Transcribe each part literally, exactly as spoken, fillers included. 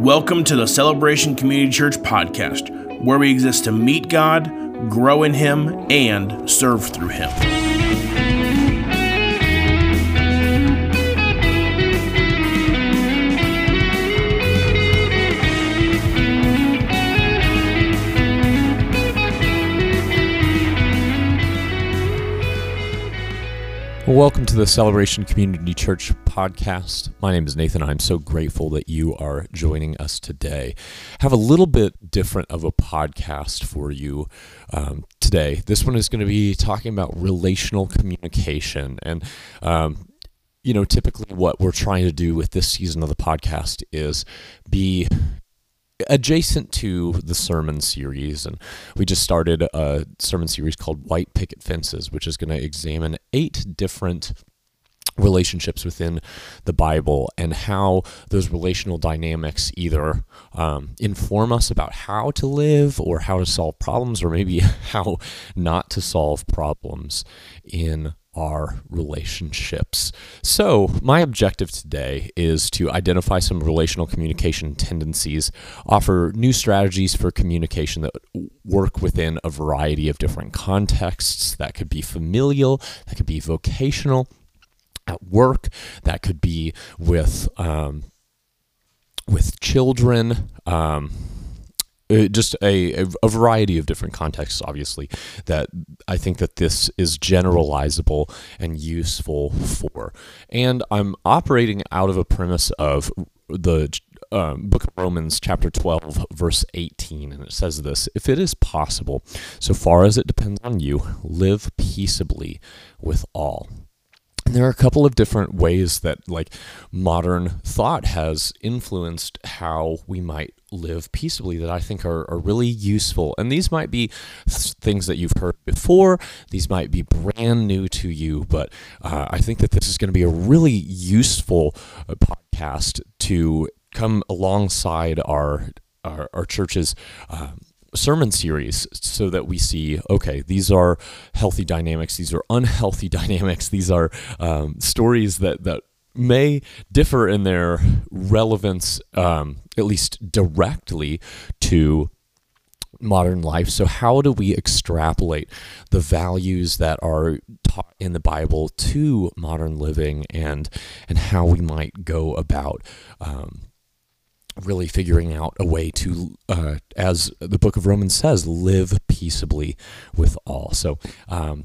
Welcome to the Celebration Community Church podcast, where we exist to meet God, grow in Him, and serve through Him. Welcome to the Celebration Community Church podcast. My name is Nathan. I'm so grateful that you are joining us today. Have a little bit different of a podcast for you um, today. This one is going to be talking about relational communication. And, um, you know, typically what we're trying to do with this season of the podcast is be adjacent to the sermon series, and we just started a sermon series called White Picket Fences, which is going to examine eight different relationships within the Bible and how those relational dynamics either um, inform us about how to live or how to solve problems, or maybe how not to solve problems in our relationships. So my objective today is to identify some relational communication tendencies, offer new strategies for communication that work within a variety of different contexts. That could be familial, that could be vocational, at work, that could be with, um, with children, um, just a, a variety of different contexts, obviously, that I think that this is generalizable and useful for. And I'm operating out of a premise of the um, book of Romans, chapter twelve, verse eighteen, and it says this: if it is possible, so far as it depends on you, live peaceably with all. And there are a couple of different ways that, like, modern thought has influenced how we might live peaceably that I think are, are really useful. And these might be things that you've heard before. These might be brand new to you, but uh, I think that this is going to be a really useful uh, podcast to come alongside our, our, our church's uh, sermon series, so that we see, okay, these are healthy dynamics, these are unhealthy dynamics, these are um, stories that, that may differ in their relevance, um, at least directly, to modern life. So how do we extrapolate the values that are taught in the Bible to modern living, and and how we might go about um, really figuring out a way to, uh, as the book of Romans says, live peaceably with all. So um,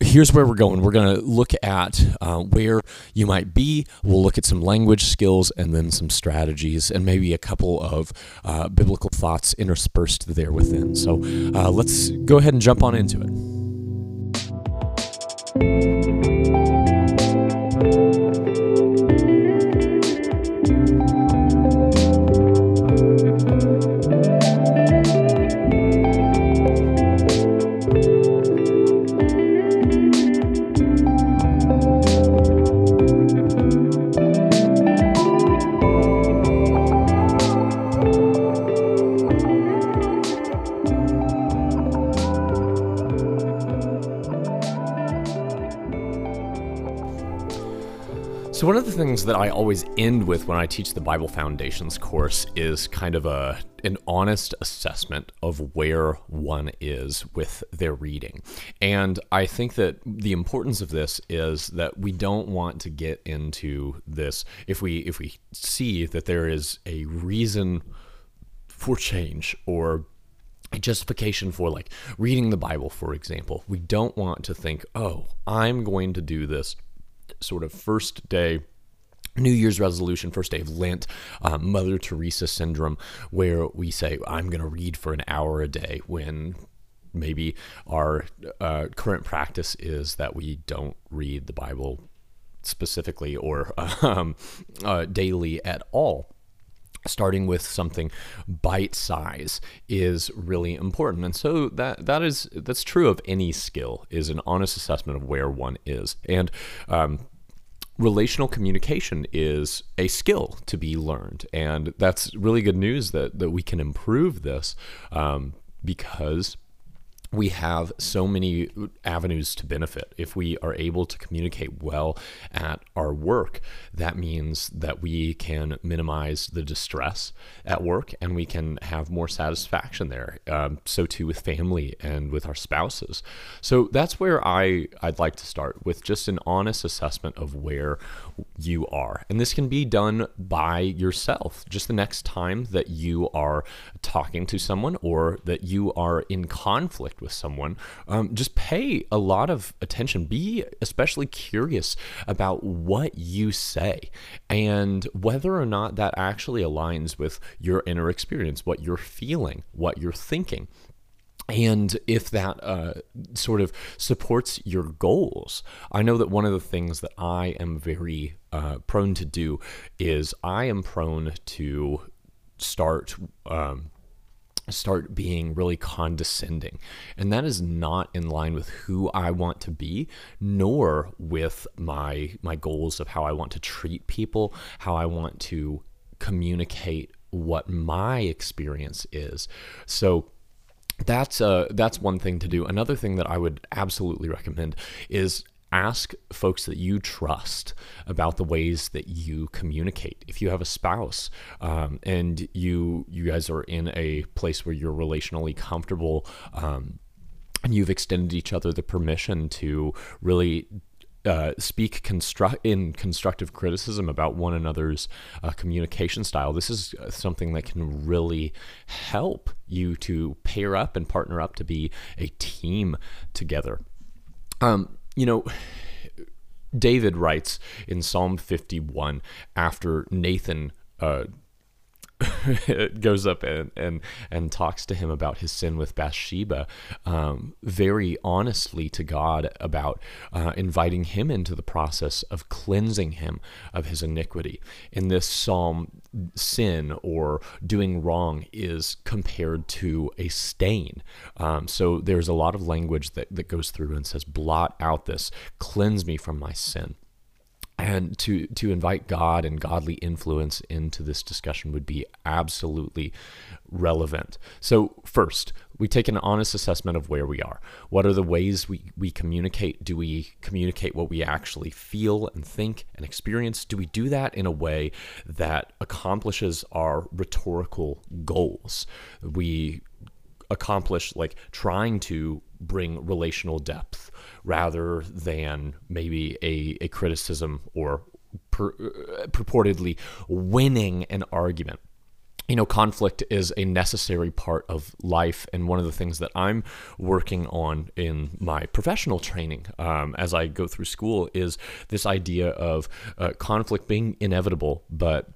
here's where we're going. We're going to look at uh, where you might be. We'll look at some language skills and then some strategies and maybe a couple of uh, biblical thoughts interspersed there within. So uh, let's go ahead and jump on into it. So one of the things that I always end with when I teach the Bible Foundations course is kind of a an honest assessment of where one is with their reading. And I think that the importance of this is that we don't want to get into this if we if we see that there is a reason for change or a justification for, like, reading the Bible, for example. We don't want to think, oh, I'm going to do this sort of first day New Year's resolution, first day of Lent, um, Mother Teresa syndrome, where we say, I'm going to read for an hour a day, when maybe our uh, current practice is that we don't read the Bible specifically or um, uh, daily at all. Starting with something bite size is really important. And so that that is that's true of any skill, is an honest assessment of where one is. And um, relational communication is a skill to be learned. And that's really good news that, that we can improve this um, because we have so many avenues to benefit. If we are able to communicate well at our work, that means that we can minimize the distress at work and we can have more satisfaction there. Um, so too with family and with our spouses. So that's where I, I'd like to start with just an honest assessment of where you are. And this can be done by yourself. Just the next time that you are talking to someone or that you are in conflict with someone, um, just pay a lot of attention. Be especially curious about what you say and whether or not that actually aligns with your inner experience, what you're feeling, what you're thinking. And if that uh, sort of supports your goals. I know that one of the things that I am very uh, prone to do is I am prone to start... Um, start being really condescending. And that is not in line with who I want to be, nor with my my goals of how I want to treat people, how I want to communicate what my experience is. So that's uh that's one thing to do. Another thing that I would absolutely recommend is ask folks that you trust about the ways that you communicate. If you have a spouse um, and you you guys are in a place where you're relationally comfortable um, and you've extended each other the permission to really Uh, speak construct in constructive criticism about one another's uh, communication style. This is something that can really help you to pair up and partner up to be a team together. Um, you know, David writes in Psalm fifty-one after Nathan uh, goes up and, and and talks to him about his sin with Bathsheba, um, very honestly to God about uh, inviting him into the process of cleansing him of his iniquity. In this psalm, sin or doing wrong is compared to a stain. Um, so there's a lot of language that, that goes through and says, blot out this, cleanse me from my sin. And to, to invite God and godly influence into this discussion would be absolutely relevant. So first, we take an honest assessment of where we are. What are the ways we, we communicate? Do we communicate what we actually feel and think and experience? Do we do that in a way that accomplishes our rhetorical goals? We accomplish like trying to bring relational depth rather than maybe a, a criticism or per, uh, purportedly winning an argument. You know, conflict is a necessary part of life. And one of the things that I'm working on in my professional training um, as I go through school is this idea of uh, conflict being inevitable, but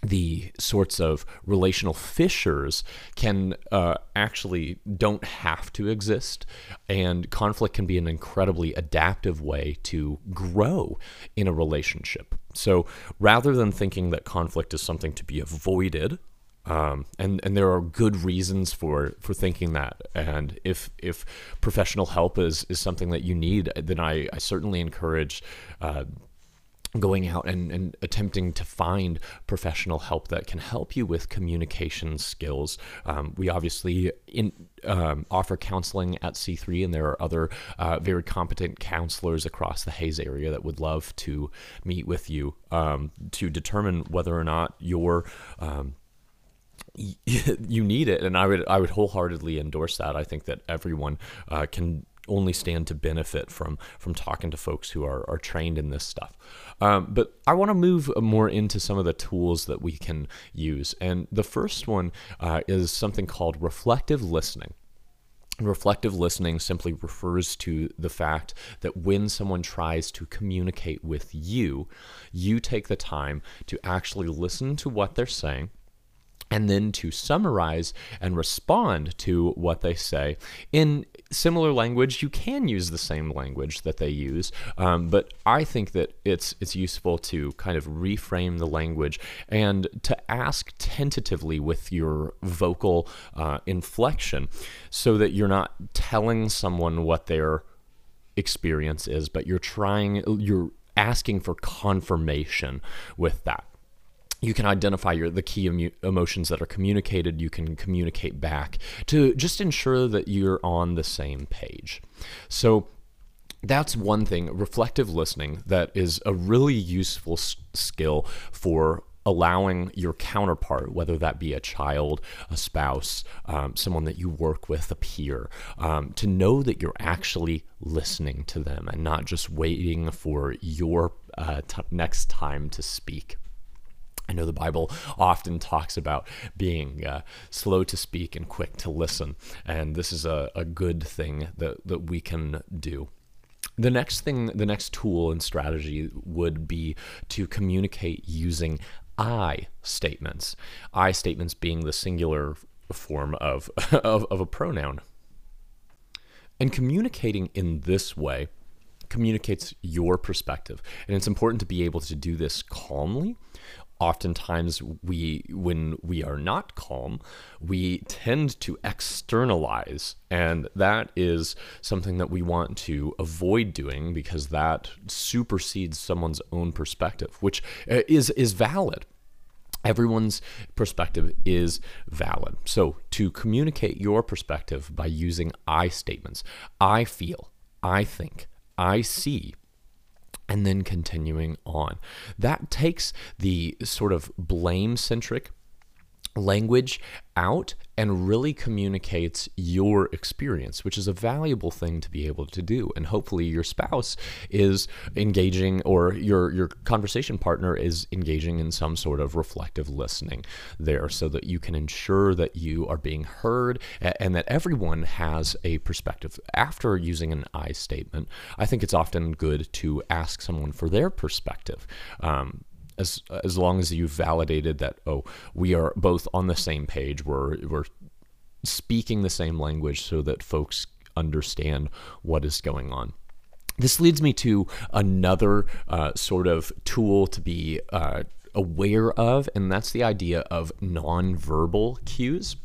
the sorts of relational fissures can uh, actually don't have to exist, and conflict can be an incredibly adaptive way to grow in a relationship. So rather than thinking that conflict is something to be avoided, um, and, and there are good reasons for, for thinking that, and if if professional help is, is something that you need, then I, I certainly encourage uh, going out and, and attempting to find professional help that can help you with communication skills. Um, we obviously in, um, offer counseling at C three, and there are other uh, very competent counselors across the Hayes area that would love to meet with you um, to determine whether or not your um, you need it. And I would I would wholeheartedly endorse that. I think that everyone uh, can only stand to benefit from from talking to folks who are, are trained in this stuff. Um, but I want to move more into some of the tools that we can use. And the first one uh, is something called reflective listening. Reflective listening simply refers to the fact that when someone tries to communicate with you, you take the time to actually listen to what they're saying, and then to summarize and respond to what they say. In similar language, you can use the same language that they use, um, but I think that it's it's useful to kind of reframe the language and to ask tentatively with your vocal uh, inflection so that you're not telling someone what their experience is, but you're trying, you're asking for confirmation with that. you can identify your, the key emu- emotions that are communicated. You can communicate back to just ensure that you're on the same page. So that's one thing, reflective listening, that is a really useful s- skill for allowing your counterpart, whether that be a child, a spouse, um, someone that you work with, a peer, um, to know that you're actually listening to them and not just waiting for your uh, t- next time to speak. I know the Bible often talks about being uh, slow to speak and quick to listen, and this is a, a good thing that, that we can do. The next thing, the next tool and strategy would be to communicate using I statements. I statements being the singular form of, of, of a pronoun. And communicating in this way communicates your perspective. And it's important to be able to do this calmly. Oftentimes, we, when we are not calm, we tend to externalize, and that is something that we want to avoid doing because that supersedes someone's own perspective, which is is valid. Everyone's perspective is valid. So to communicate your perspective by using I statements, I feel, I think, I see, and then continuing on. That takes the sort of blame-centric language out and really communicates your experience, which is a valuable thing to be able to do. And hopefully your spouse is engaging, or your, your conversation partner is engaging in some sort of reflective listening there, so that you can ensure that you are being heard and that everyone has a perspective. After using an I statement, I think it's often good to ask someone for their perspective. Um, As as long as you've validated that, oh, we are both on the same page, we're we're speaking the same language so that folks understand what is going on. This leads me to another uh, sort of tool to be uh, aware of, and that's the idea of nonverbal cues.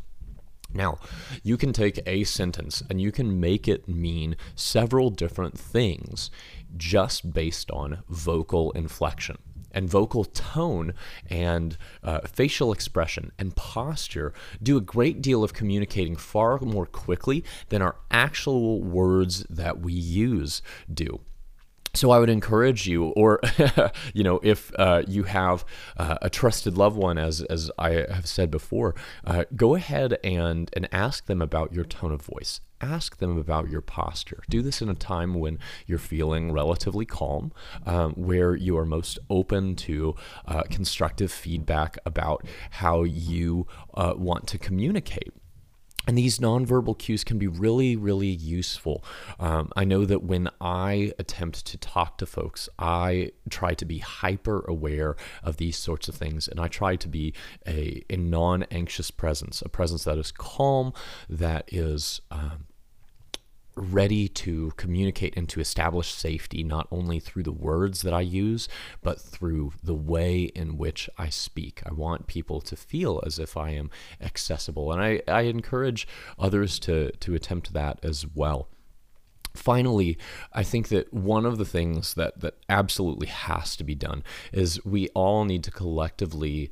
Now, you can take a sentence and you can make it mean several different things just based on vocal inflection. And vocal tone and uh, facial expression and posture do a great deal of communicating far more quickly than our actual words that we use do. So I would encourage you, or you know, if uh, you have uh, a trusted loved one, as as I have said before, uh, go ahead and and ask them about your tone of voice. Ask them about your posture. Do this in a time when you're feeling relatively calm, um, where you are most open to uh, constructive feedback about how you uh, want to communicate. And these nonverbal cues can be really, really useful. Um, I know that when I attempt to talk to folks, I try to be hyper aware of these sorts of things, and I try to be a, a non-anxious presence, a presence that is calm, that is um, ready to communicate and to establish safety, not only through the words that I use, but through the way in which I speak. I want people to feel as if I am accessible, and I, I encourage others to, to attempt that as well. Finally, I think that one of the things that, that absolutely has to be done is we all need to collectively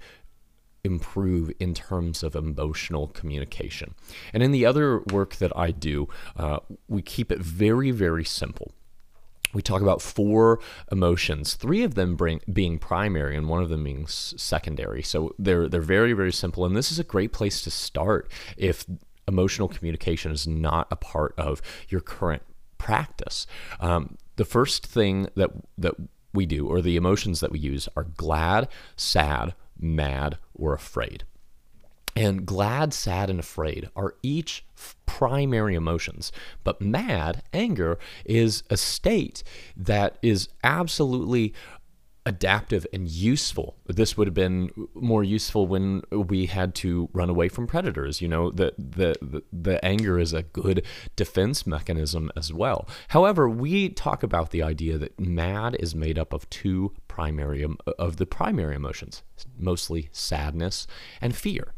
improve in terms of emotional communication. And in the other work that I do, uh, we keep it very, very simple. We talk about four emotions, three of them bring, being primary and one of them being s- secondary. So they're they're very, very simple. And this is a great place to start if emotional communication is not a part of your current practice. Um, the first thing that that we do, or the emotions that we use, are glad, sad, mad, or afraid. And glad, sad, and afraid are each f- primary emotions, but mad, anger, is a state that is absolutely adaptive and useful. This would have been more useful when we had to run away from predators. You know, the the the, the anger is a good defense mechanism as well. However, we talk about the idea that mad is made up of two primary of the primary emotions, mostly sadness and fear.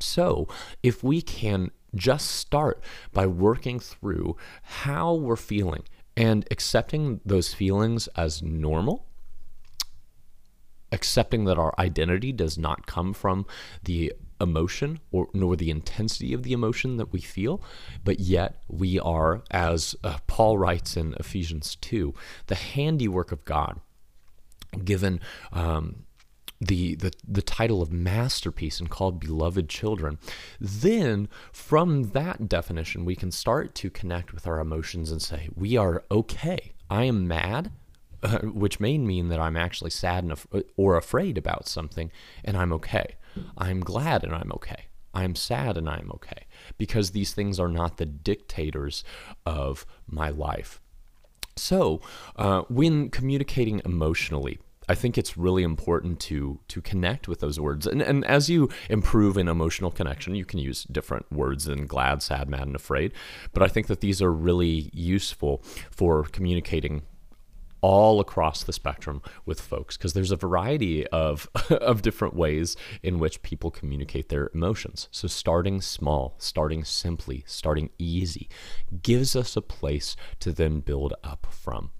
So, if we can just start by working through how we're feeling and accepting those feelings as normal, accepting that our identity does not come from the emotion or nor the intensity of the emotion that we feel, but yet we are, as uh, Paul writes in Ephesians two, the handiwork of God, given um, the, the the title of masterpiece and called beloved children. Then from that definition, we can start to connect with our emotions and say, we are okay. I am mad, uh, which may mean that I'm actually sad and af- or afraid about something, and I'm okay. I'm glad and I'm okay. I'm sad and I'm okay. Because these things are not the dictators of my life. So uh, when communicating emotionally, I think it's really important to to connect with those words. And, and as you improve in emotional connection, you can use different words than glad, sad, mad, and afraid. But I think that these are really useful for communicating all across the spectrum with folks, because there's a variety of of different ways in which people communicate their emotions. So starting small, starting simply, starting easy gives us a place to then build up from.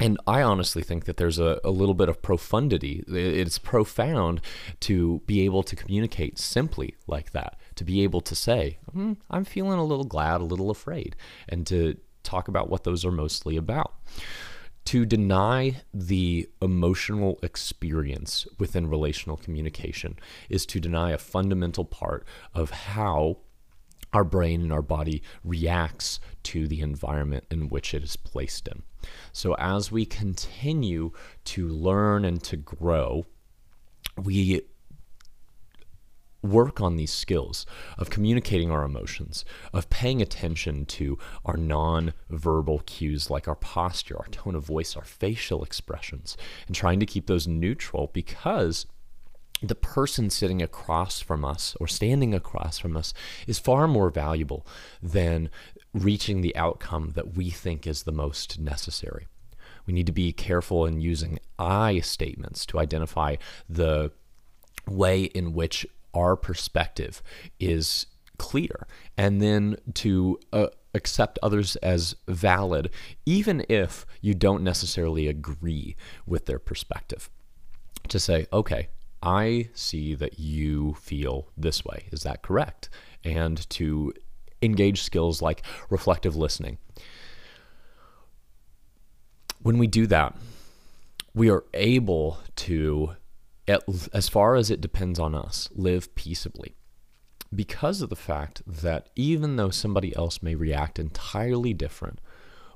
And I honestly think that there's a, a little bit of profundity. It's profound to be able to communicate simply like that, to be able to say, mm, I'm feeling a little glad, a little afraid, and to talk about what those are mostly about. To deny the emotional experience within relational communication is to deny a fundamental part of how our brain and our body reacts to the environment in which it is placed in. So as we continue to learn and to grow, we work on these skills of communicating our emotions, of paying attention to our non-verbal cues like our posture, our tone of voice, our facial expressions, and trying to keep those neutral, because the person sitting across from us or standing across from us is far more valuable than reaching the outcome that we think is the most necessary. We need to be careful in using I statements to identify the way in which our perspective is clear, and then to uh, accept others as valid, even if you don't necessarily agree with their perspective. To say, okay, I see that you feel this way. Is that correct? And to engage skills like reflective listening. When we do that, we are able to, At, as far as it depends on us, live peaceably, because of the fact that even though somebody else may react entirely different,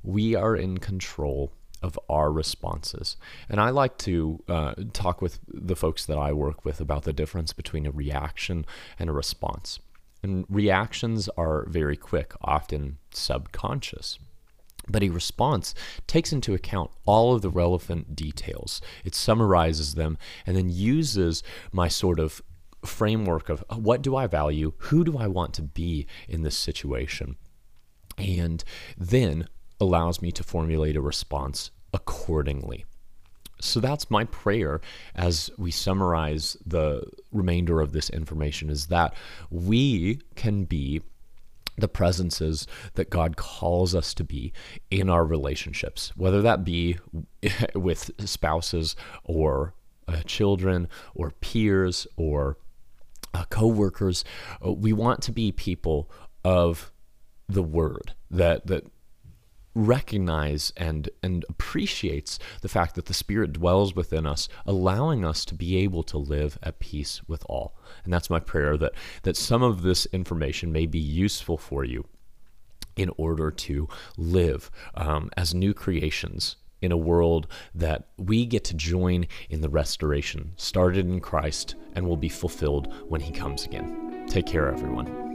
we are in control of our responses. And I like to uh, talk with the folks that I work with about the difference between a reaction and a response. And reactions are very quick, often subconscious. But a response takes into account all of the relevant details. It summarizes them and then uses my sort of framework of what do I value, who do I want to be in this situation, and then allows me to formulate a response accordingly. So that's my prayer as we summarize the remainder of this information, is that we can be the presences that God calls us to be in our relationships, whether that be with spouses or uh, children or peers or uh, co-workers. We want to be people of the word that that recognize and and appreciates the fact that the Spirit dwells within us, allowing us to be able to live at peace with all. And that's my prayer, that that some of this information may be useful for you in order to live um, as new creations in a world that we get to join in the restoration started in Christ and will be fulfilled when He comes again. Take care, everyone.